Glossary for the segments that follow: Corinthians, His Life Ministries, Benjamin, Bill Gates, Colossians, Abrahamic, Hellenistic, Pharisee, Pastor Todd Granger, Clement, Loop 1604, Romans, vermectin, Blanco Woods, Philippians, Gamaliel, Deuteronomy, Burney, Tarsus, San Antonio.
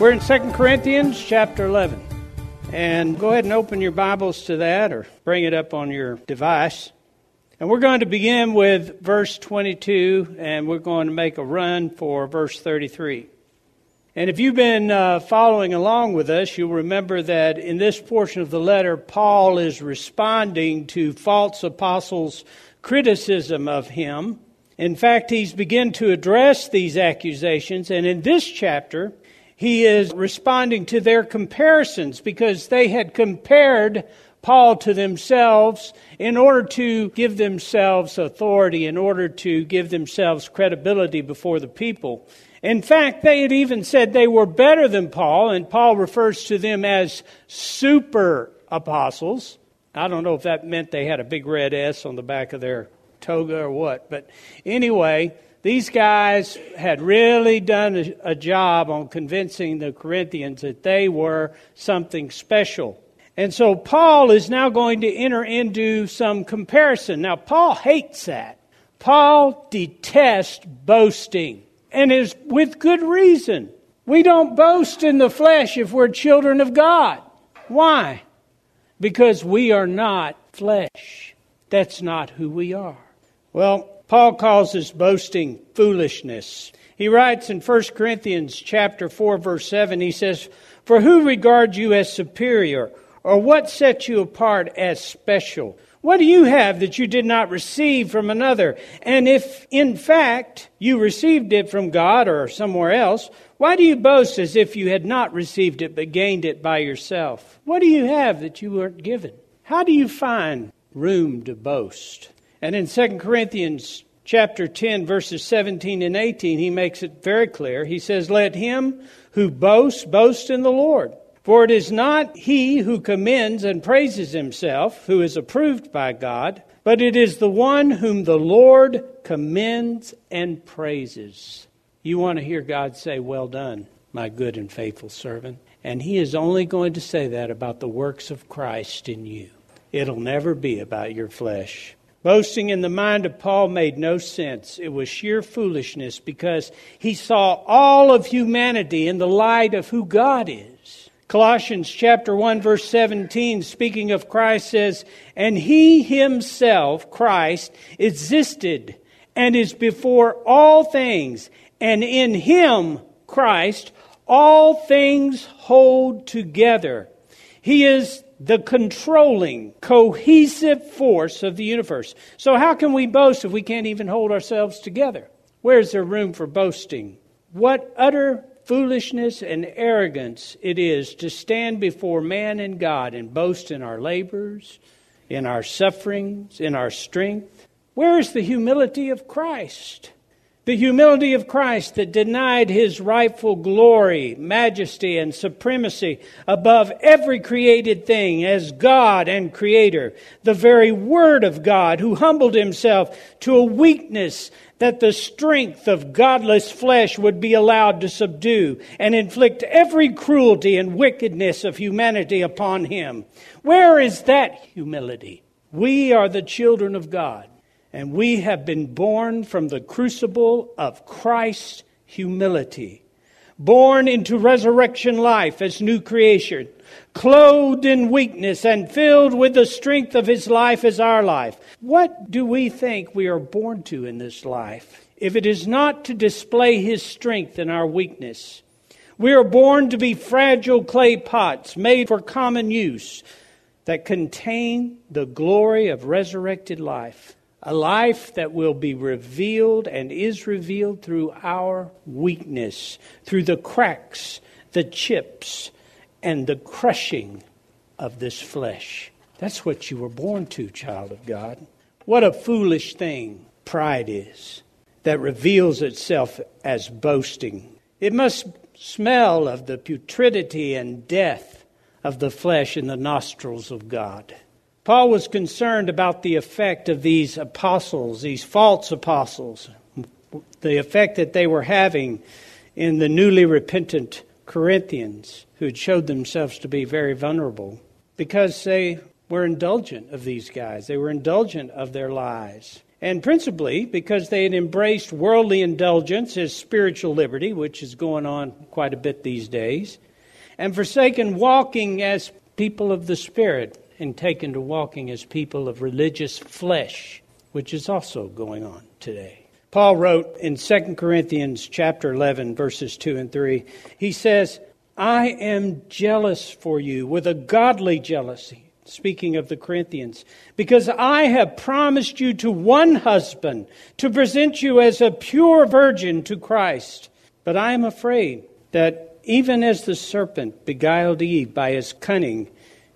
We're in 2 Corinthians chapter 11. And go ahead and open your Bibles to that or bring it up on your device. And we're going to begin with verse 22, and we're going to make a run for verse 33. And if you've been following along with us, you'll remember that in this portion of the letter, Paul is responding to false apostles' criticism of him. In fact, he's begun to address these accusations, and in this chapter, he is responding to their comparisons because they had compared Paul to themselves in order to give themselves authority, in order to give themselves credibility before the people. In fact, they had even said they were better than Paul, and Paul refers to them as super apostles. I don't know if that meant they had a big red S on the back of their toga or what, but anyway, these guys had really done a job on convincing the Corinthians that they were something special. And so Paul is now going to enter into some comparison. Now, Paul hates that. Paul detests boasting, and is with good reason. We don't boast in the flesh if we're children of God. Why? Because we are not flesh. That's not who we are. Well, Paul calls this boasting foolishness. He writes in 1 Corinthians chapter 4, verse 7, he says, "For who regards you as superior, or what sets you apart as special? What do you have that you did not receive from another? And if, in fact, you received it from God or somewhere else, why do you boast as if you had not received it but gained it by yourself? What do you have that you weren't given?" How do you find room to boast? And in 2 Corinthians chapter 10, verses 17 and 18, he makes it very clear. He says, "Let him who boasts, boast in the Lord. For it is not he who commends and praises himself, who is approved by God, but it is the one whom the Lord commends and praises." You want to hear God say, "Well done, my good and faithful servant." And he is only going to say that about the works of Christ in you. It'll never be about your flesh. Boasting in the mind of Paul made no sense. It was sheer foolishness because he saw all of humanity in the light of who God is. Colossians chapter 1, verse 17, speaking of Christ, says, "And he himself, Christ, existed and is before all things, and in him, Christ, all things hold together." He is the controlling, cohesive force of the universe. So how can we boast if we can't even hold ourselves together? Where is there room for boasting? What utter foolishness and arrogance it is to stand before man and God and boast in our labors, in our sufferings, in our strength. Where is the humility of Christ? The humility of Christ that denied his rightful glory, majesty, and supremacy above every created thing as God and Creator. The very Word of God who humbled himself to a weakness that the strength of godless flesh would be allowed to subdue and inflict every cruelty and wickedness of humanity upon him. Where is that humility? We are the children of God. And we have been born from the crucible of Christ's humility, born into resurrection life as new creation, clothed in weakness and filled with the strength of his life as our life. What do we think we are born to in this life if it is not to display his strength in our weakness? We are born to be fragile clay pots made for common use that contain the glory of resurrected life. A life that will be revealed and is revealed through our weakness, through the cracks, the chips, and the crushing of this flesh. That's what you were born to, child of God. What a foolish thing pride is that reveals itself as boasting. It must smell of the putridity and death of the flesh in the nostrils of God. Paul was concerned about the effect of these apostles, these false apostles, the effect that they were having in the newly repentant Corinthians, who had showed themselves to be very vulnerable, because they were indulgent of these guys. They were indulgent of their lies. And principally because they had embraced worldly indulgence as spiritual liberty, which is going on quite a bit these days, and forsaken walking as people of the Spirit and taken to walking as people of religious flesh, which is also going on today. Paul wrote in 2 Corinthians chapter 11, verses 2 and 3, he says, I am jealous for you with a godly jealousy. Speaking of the Corinthians, because I have promised you to one husband to present you as a pure virgin to Christ. But I am afraid that even as the serpent beguiled Eve by his cunning,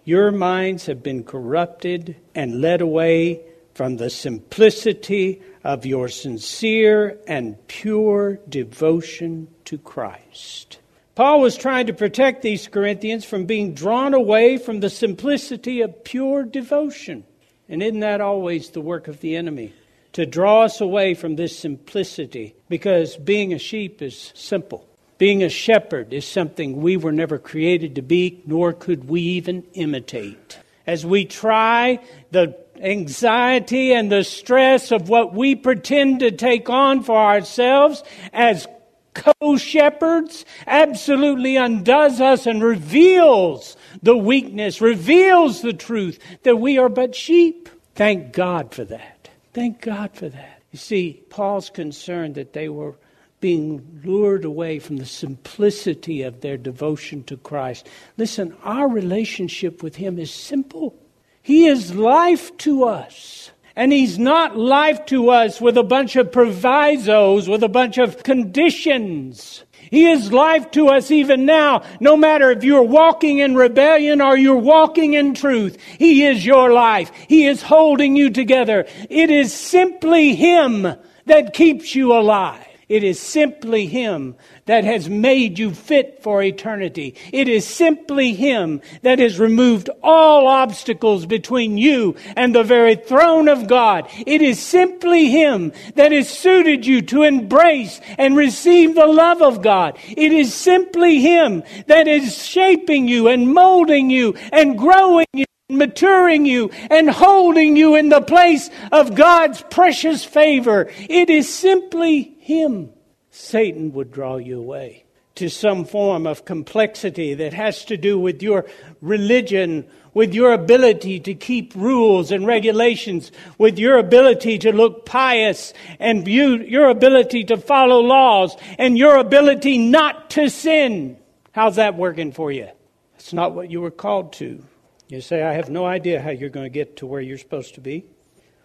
your minds have been corrupted and led away from the simplicity of your sincere and pure devotion to Christ. Paul was trying to protect these Corinthians from being drawn away from the simplicity of pure devotion. And isn't that always the work of the enemy? To draw us away from this simplicity, because being a sheep is simple. Being a shepherd is something we were never created to be, nor could we even imitate. As we try, the anxiety and the stress of what we pretend to take on for ourselves as co-shepherds absolutely undoes us and reveals the weakness, reveals the truth that we are but sheep. Thank God for that. Thank God for that. You see, Paul's concerned that they were being lured away from the simplicity of their devotion to Christ. Listen, our relationship with Him is simple. He is life to us. And He's not life to us with a bunch of provisos, with a bunch of conditions. He is life to us even now, no matter if you're walking in rebellion or you're walking in truth. He is your life. He is holding you together. It is simply Him that keeps you alive. It is simply Him that has made you fit for eternity. It is simply Him that has removed all obstacles between you and the very throne of God. It is simply Him that has suited you to embrace and receive the love of God. It is simply Him that is shaping you and molding you and growing you, maturing you and holding you in the place of God's precious favor. It is simply Him. Satan would draw you away to some form of complexity that has to do with your religion, with your ability to keep rules and regulations, with your ability to look pious and your ability to follow laws and your ability not to sin. How's that working for you? It's not what you were called to. You say, I have no idea how you're going to get to where you're supposed to be.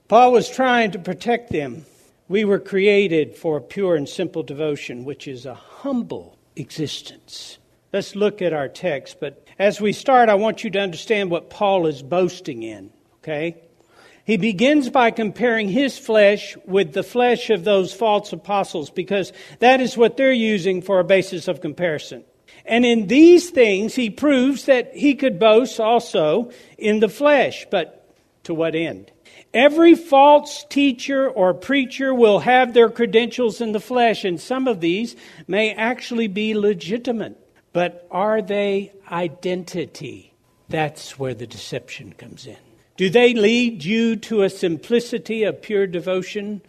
Paul was trying to protect them. We were created for pure and simple devotion, which is a humble existence. Let's look at our text. But as we start, I want you to understand what Paul is boasting in. Okay? He begins by comparing his flesh with the flesh of those false apostles, because that is what they're using for a basis of comparison. And in these things, he proves that he could boast also in the flesh. But to what end? Every false teacher or preacher will have their credentials in the flesh, and some of these may actually be legitimate. But are they identity? That's where the deception comes in. Do they lead you to a simplicity of pure devotion,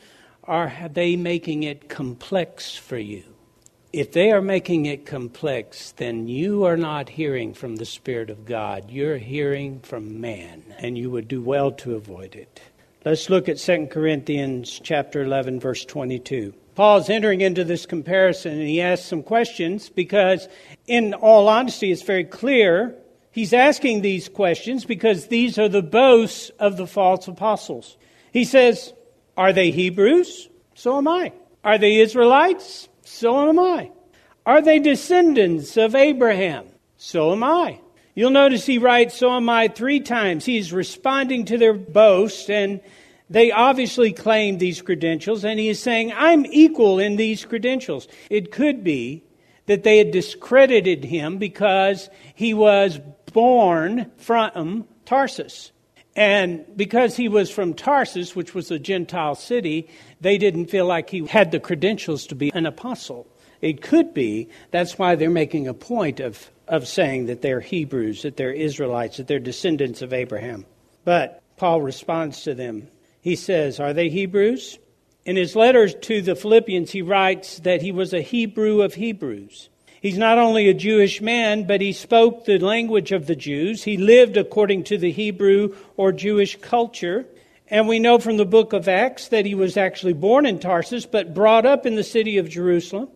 or are they making it complex for you? If they are making it complex, then you are not hearing from the Spirit of God. You're hearing from man, and you would do well to avoid it. Let's look at 2 Corinthians chapter 11, verse 22. Paul's entering into this comparison, and he asks some questions because, in all honesty, it's very clear he's asking these questions because these are the boasts of the false apostles. He says, are they Hebrews? So am I. Are they Israelites? So am I. Are they descendants of Abraham? So am I. You'll notice he writes, so am I, 3 times. He's responding to their boast, and they obviously claim these credentials, and he is saying, I'm equal in these credentials. It could be that they had discredited him because he was born from Tarsus. And because he was from Tarsus, which was a Gentile city, they didn't feel like he had the credentials to be an apostle. It could be. That's why they're making a point of saying that they're Hebrews, that they're Israelites, that they're descendants of Abraham. But Paul responds to them. He says, are they Hebrews? In his letters to the Philippians, he writes that he was a Hebrew of Hebrews. He's not only a Jewish man, but he spoke the language of the Jews. He lived according to the Hebrew or Jewish culture. And we know from the book of Acts that he was actually born in Tarsus, but brought up in the city of Jerusalem.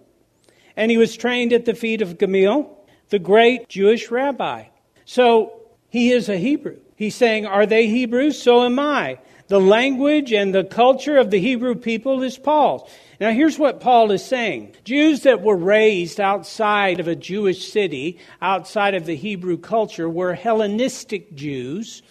And he was trained at the feet of Gamaliel, the great Jewish rabbi. So he is a Hebrew. He's saying, are they Hebrews? So am I. The language and the culture of the Hebrew people is Paul's. Now, here's what Paul is saying. Jews that were raised outside of a Jewish city, outside of the Hebrew culture, were Hellenistic Jews.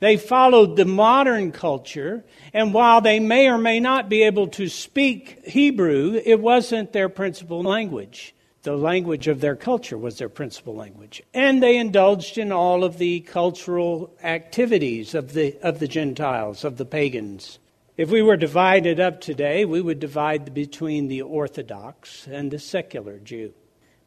They followed the modern culture, and while they may or may not be able to speak Hebrew, it wasn't their principal language. The language of their culture was their principal language. And they indulged in all of the cultural activities of the Gentiles, of the pagans. If we were divided up today, we would divide between the Orthodox and the secular Jew.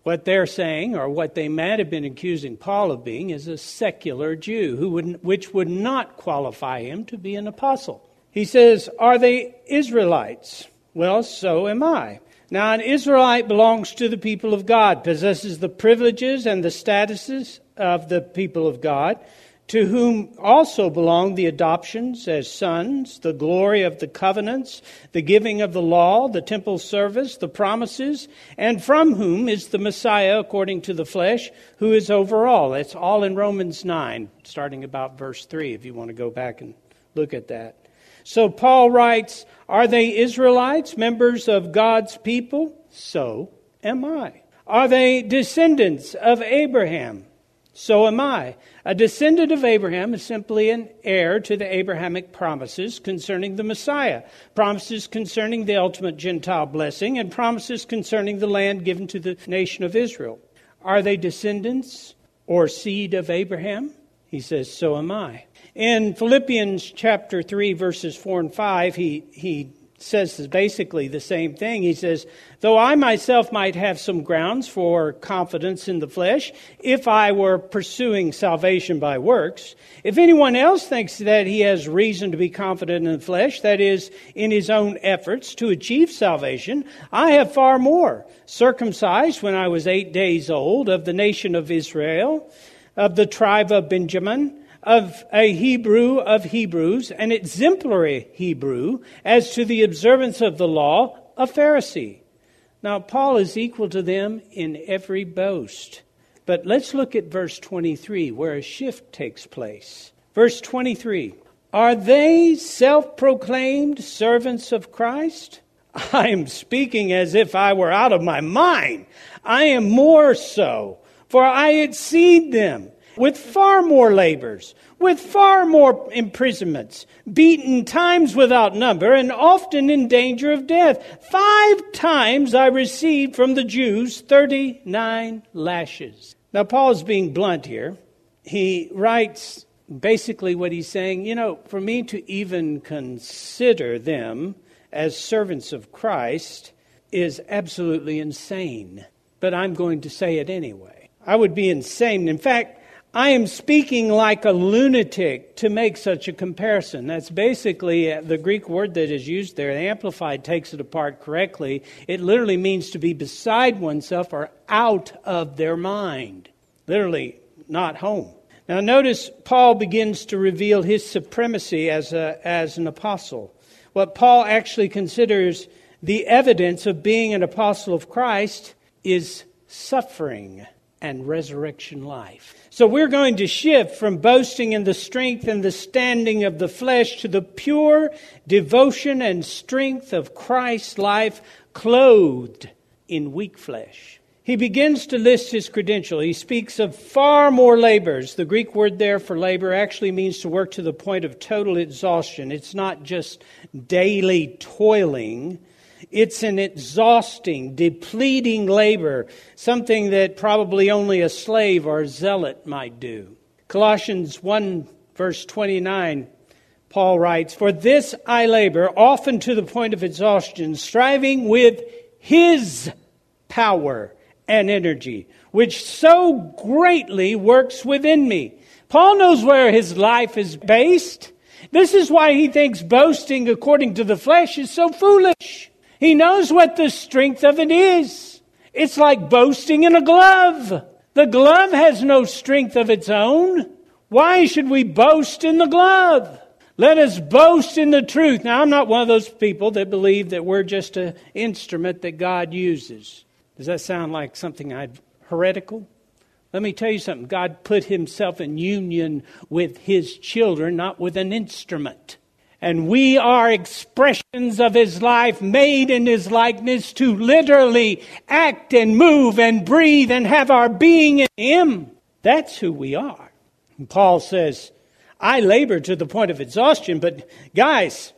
What they're saying, or what they might have been accusing Paul of being, is a secular Jew, which would not qualify him to be an apostle. He says, are they Israelites? Well, so am I. Now, an Israelite belongs to the people of God, possesses the privileges and the statuses of the people of God, to whom also belong the adoptions as sons, the glory of the covenants, the giving of the law, the temple service, the promises, and from whom is the Messiah according to the flesh, who is over all. That's all in Romans 9, starting about verse 3, if you want to go back and look at that. So Paul writes, are they Israelites, members of God's people? So am I. Are they descendants of Abraham? So am I. A descendant of Abraham is simply an heir to the Abrahamic promises concerning the Messiah, promises concerning the ultimate Gentile blessing, and promises concerning the land given to the nation of Israel. Are they descendants or seed of Abraham? He says, so am I. In Philippians chapter 3, verses 4 and 5, he says basically the same thing. He says, though I myself might have some grounds for confidence in the flesh, if I were pursuing salvation by works, if anyone else thinks that he has reason to be confident in the flesh, that is, in his own efforts to achieve salvation, I have far more. Circumcised when I was 8 days old, of the nation of Israel, of the tribe of Benjamin, of a Hebrew of Hebrews, an exemplary Hebrew, as to the observance of the law, a Pharisee. Now, Paul is equal to them in every boast. But let's look at verse 23, where a shift takes place. Verse 23, are they self-proclaimed servants of Christ? I am speaking as if I were out of my mind. I am more so, for I exceed them. With far more labors, with far more imprisonments, beaten times without number, and often in danger of death. 5 times I received from the Jews 39 lashes. Now, Paul's being blunt here. He writes basically what he's saying, for me to even consider them as servants of Christ is absolutely insane. But I'm going to say it anyway. I would be insane. In fact, I am speaking like a lunatic to make such a comparison. That's basically the Greek word that is used there. The Amplified takes it apart correctly. It literally means to be beside oneself or out of their mind. Literally, not home. Now notice Paul begins to reveal his supremacy as an apostle. What Paul actually considers the evidence of being an apostle of Christ is suffering and resurrection life. So we're going to shift from boasting in the strength and the standing of the flesh to the pure devotion and strength of Christ's life clothed in weak flesh. He begins to list his credential. He speaks of far more labors. The Greek word there for labor actually means to work to the point of total exhaustion. It's not just daily toiling, It's an exhausting, depleting labor, something that probably only a slave or a zealot might do. Colossians 1, verse 29, Paul writes, "For this I labor, often to the point of exhaustion, striving with His power and energy, which so greatly works within me." Paul knows where his life is based. This is why he thinks boasting according to the flesh is so foolish. He knows what the strength of it is. It's like boasting in a glove. The glove has no strength of its own. Why should we boast in the glove? Let us boast in the truth. Now, I'm not one of those people that believe that we're just an instrument that God uses. Does that sound like something heretical? Let me tell you something. God put Himself in union with His children, not with an instrument. And we are expressions of His life, made in His likeness, to literally act and move and breathe and have our being in Him. That's who we are. And Paul says, I labor to the point of exhaustion, but guys,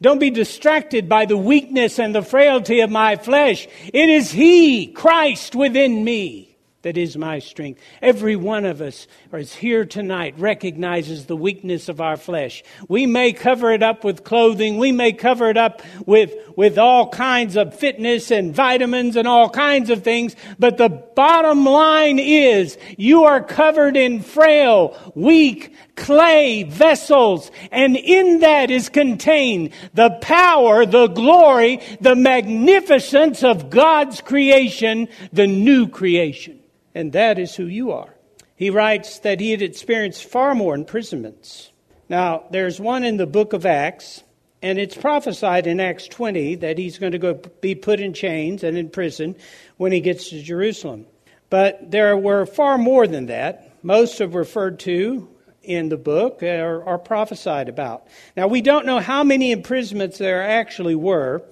don't be distracted by the weakness and the frailty of my flesh. It is He, Christ, within me that is my strength. Every one of us who is here tonight recognizes the weakness of our flesh. We may cover it up with clothing. We may cover it up with all kinds of fitness and vitamins and all kinds of things. But the bottom line is you are covered in frail, weak, clay vessels. And in that is contained the power, the glory, the magnificence of God's creation, the new creation. And that is who you are. He writes that he had experienced far more imprisonments. Now, there's one in the book of Acts, and it's prophesied in Acts 20 that he's going to go be put in chains and in prison when he gets to Jerusalem. But there were far more than that. Most of referred to in the book are prophesied about. Now, we don't know how many imprisonments there actually were.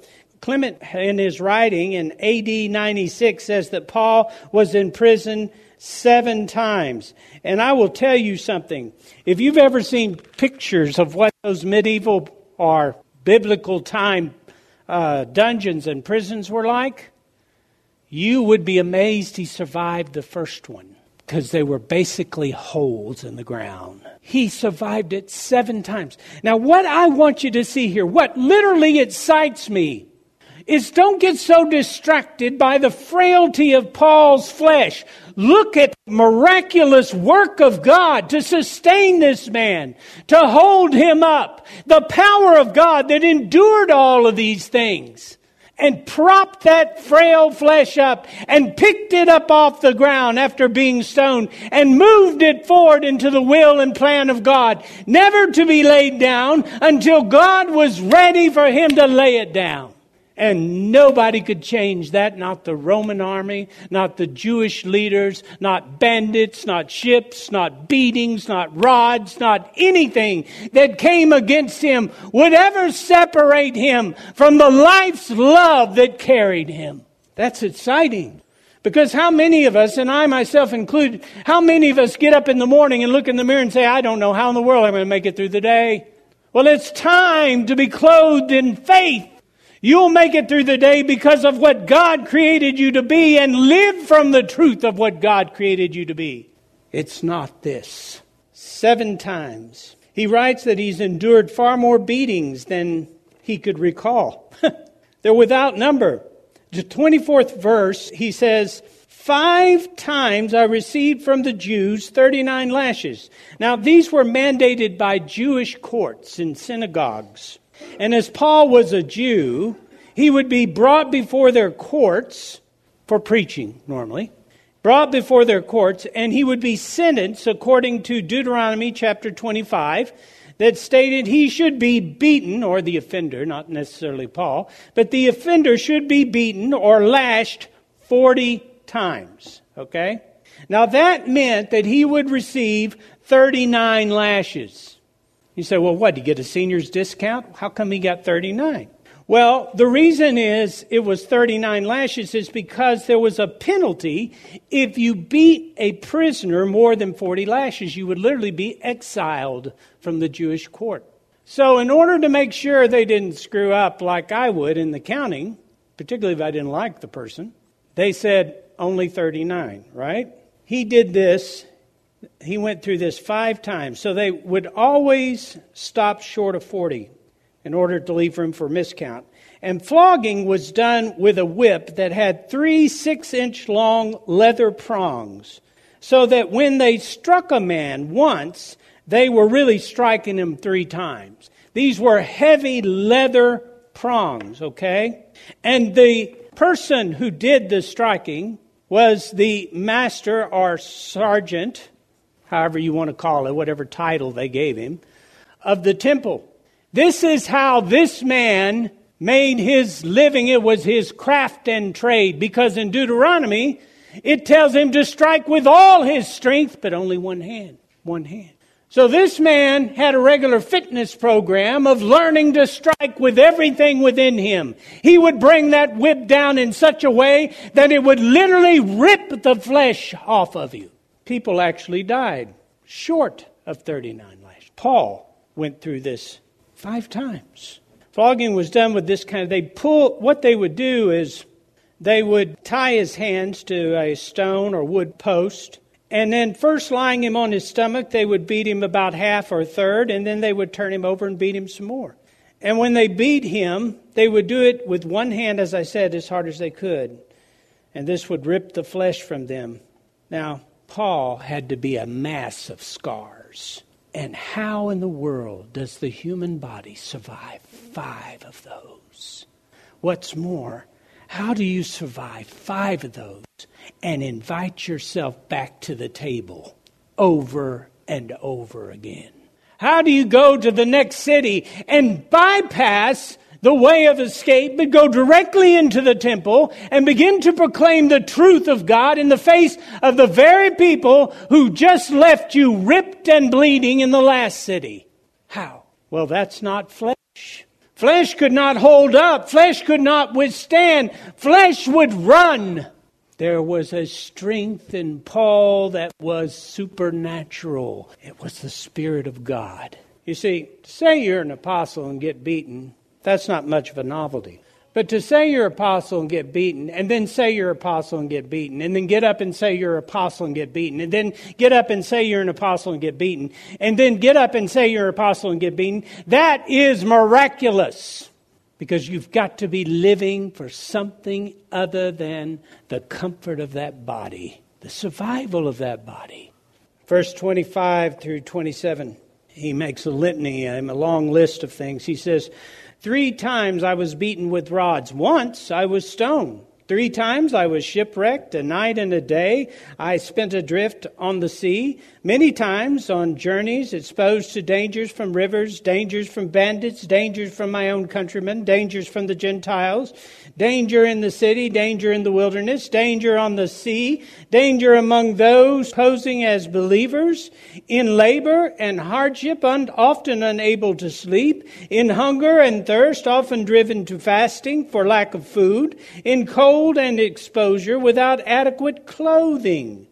Clement, in his writing in AD 96, says that Paul was in prison 7 times. And I will tell you something. If you've ever seen pictures of what those medieval or biblical time dungeons and prisons were like, you would be amazed he survived the first one, because they were basically holes in the ground. He survived it 7 times. Now, what I want you to see here, what literally excites me, is don't get so distracted by the frailty of Paul's flesh. Look at the miraculous work of God to sustain this man, to hold him up. The power of God that endured all of these things and propped that frail flesh up and picked it up off the ground after being stoned and moved it forward into the will and plan of God, never to be laid down until God was ready for him to lay it down. And nobody could change that, not the Roman army, not the Jewish leaders, not bandits, not ships, not beatings, not rods, not anything that came against him would ever separate him from the life's love that carried him. That's exciting. Because how many of us, and I myself included, how many of us get up in the morning and look in the mirror and say, I don't know how in the world I'm going to make it through the day. Well, it's time to be clothed in faith. You'll make it through the day because of what God created you to be, and live from the truth of what God created you to be. It's not this. 7 times. He writes that he's endured far more beatings than he could recall. They're without number. The 24th verse, he says, 5 times I received from the Jews 39 lashes. Now, these were mandated by Jewish courts and synagogues. And as Paul was a Jew, he would be brought before their courts for preaching normally, brought before their courts, and he would be sentenced according to Deuteronomy chapter 25 that stated he should be beaten, or the offender, not necessarily Paul, but the offender should be beaten or lashed 40 times. Okay? Now that meant that he would receive 39 lashes. You say, well, what, did he get a senior's discount? How come he got 39? Well, the reason is it was 39 lashes is because there was a penalty. If you beat a prisoner more than 40 lashes, you would literally be exiled from the Jewish court. So in order to make sure they didn't screw up like I would in the counting, particularly if I didn't like the person, they said only 39, right? He did this. He went through this 5 times. So they would always stop short of 40 in order to leave room for miscount. And flogging was done with a whip that had 3 6-inch long leather prongs, so that when they struck a man once, they were really striking him 3 times. These were heavy leather prongs, okay? And the person who did the striking was the master or sergeant, however you want to call it, whatever title they gave him, of the temple. This is how this man made his living. It was his craft and trade, because in Deuteronomy, it tells him to strike with all his strength, but only one hand. So this man had a regular fitness program of learning to strike with everything within him. He would bring that whip down in such a way that it would literally rip the flesh off of you. People actually died short of 39 lashes. Paul went through this 5 times. Flogging was done with this kind of... What they would do is they would tie his hands to a stone or wood post, and then first lying him on his stomach, they would beat him about half or third, and then they would turn him over and beat him some more. And when they beat him, they would do it with one hand, as I said, as hard as they could. And this would rip the flesh from them. Now, Paul had to be a mass of scars. And how in the world does the human body survive 5 of those? What's more, how do you survive 5 of those and invite yourself back to the table over and over again? How do you go to the next city and bypass the way of escape, but go directly into the temple and begin to proclaim the truth of God in the face of the very people who just left you ripped and bleeding in the last city? How? Well, that's not flesh. Flesh could not hold up. Flesh could not withstand. Flesh would run. There was a strength in Paul that was supernatural. It was the Spirit of God. You see, say you're an apostle and get beaten, that's not much of a novelty. But to say you're an apostle and get beaten, and then say you're an apostle and get beaten, and then get up and say you're an apostle and get beaten, and then get up and say you're an apostle and get beaten, and then get up and say you're an apostle and get beaten, that is miraculous. Because you've got to be living for something other than the comfort of that body, the survival of that body. Verse 25 through 27, he makes a litany, a long list of things. He says, 3 times I was beaten with rods. Once I was stoned. 3 times I was shipwrecked. A night and a day I spent adrift on the sea. Many times on journeys, exposed to dangers from rivers, dangers from bandits, dangers from my own countrymen, dangers from the Gentiles, danger in the city, danger in the wilderness, danger on the sea, danger among those posing as believers, in labor and hardship, often unable to sleep, in hunger and thirst, often driven to fasting for lack of food, in cold and exposure, without adequate clothing.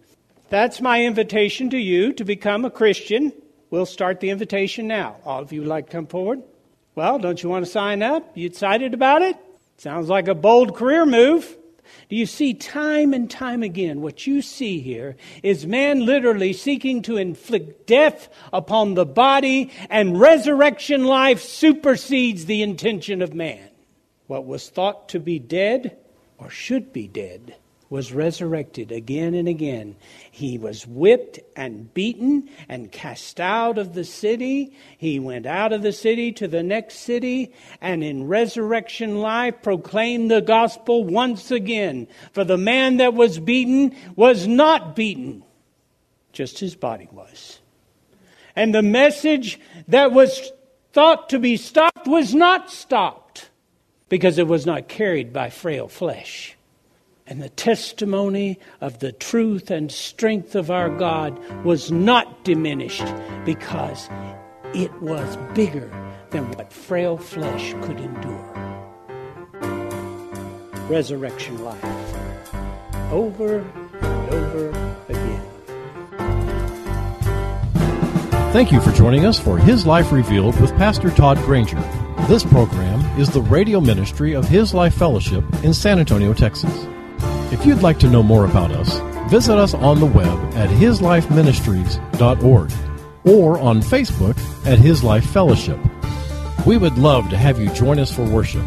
That's my invitation to you to become a Christian. We'll start the invitation now. All of you would like to come forward? Well, don't you want to sign up? You excited about it? Sounds like a bold career move. Do you see time and time again what you see here is man literally seeking to inflict death upon the body, and resurrection life supersedes the intention of man. What was thought to be dead, or should be dead, was resurrected again and again. He was whipped and beaten and cast out of the city. He went out of the city to the next city, and in resurrection life proclaimed the gospel once again. For the man that was beaten was not beaten, just his body was. And the message that was thought to be stopped was not stopped, because it was not carried by frail flesh. And the testimony of the truth and strength of our God was not diminished, because it was bigger than what frail flesh could endure. Resurrection life, over and over again. Thank you for joining us for His Life Revealed with Pastor Todd Granger. This program is the radio ministry of His Life Fellowship in San Antonio, Texas. If you'd like to know more about us, visit us on the web at hislifeministries.org or on Facebook at His Life Fellowship. We would love to have you join us for worship.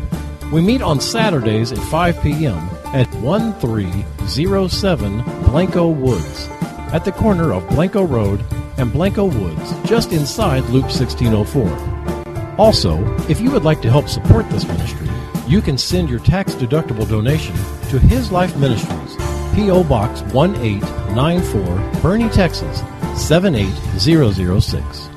We meet on Saturdays at 5 p.m. at 1307 Blanco Woods at the corner of Blanco Road and Blanco Woods, just inside Loop 1604. Also, if you would like to help support this ministry, you can send your tax-deductible donation to His Life Ministries, P.O. Box 1894, Burney, Texas, 78006.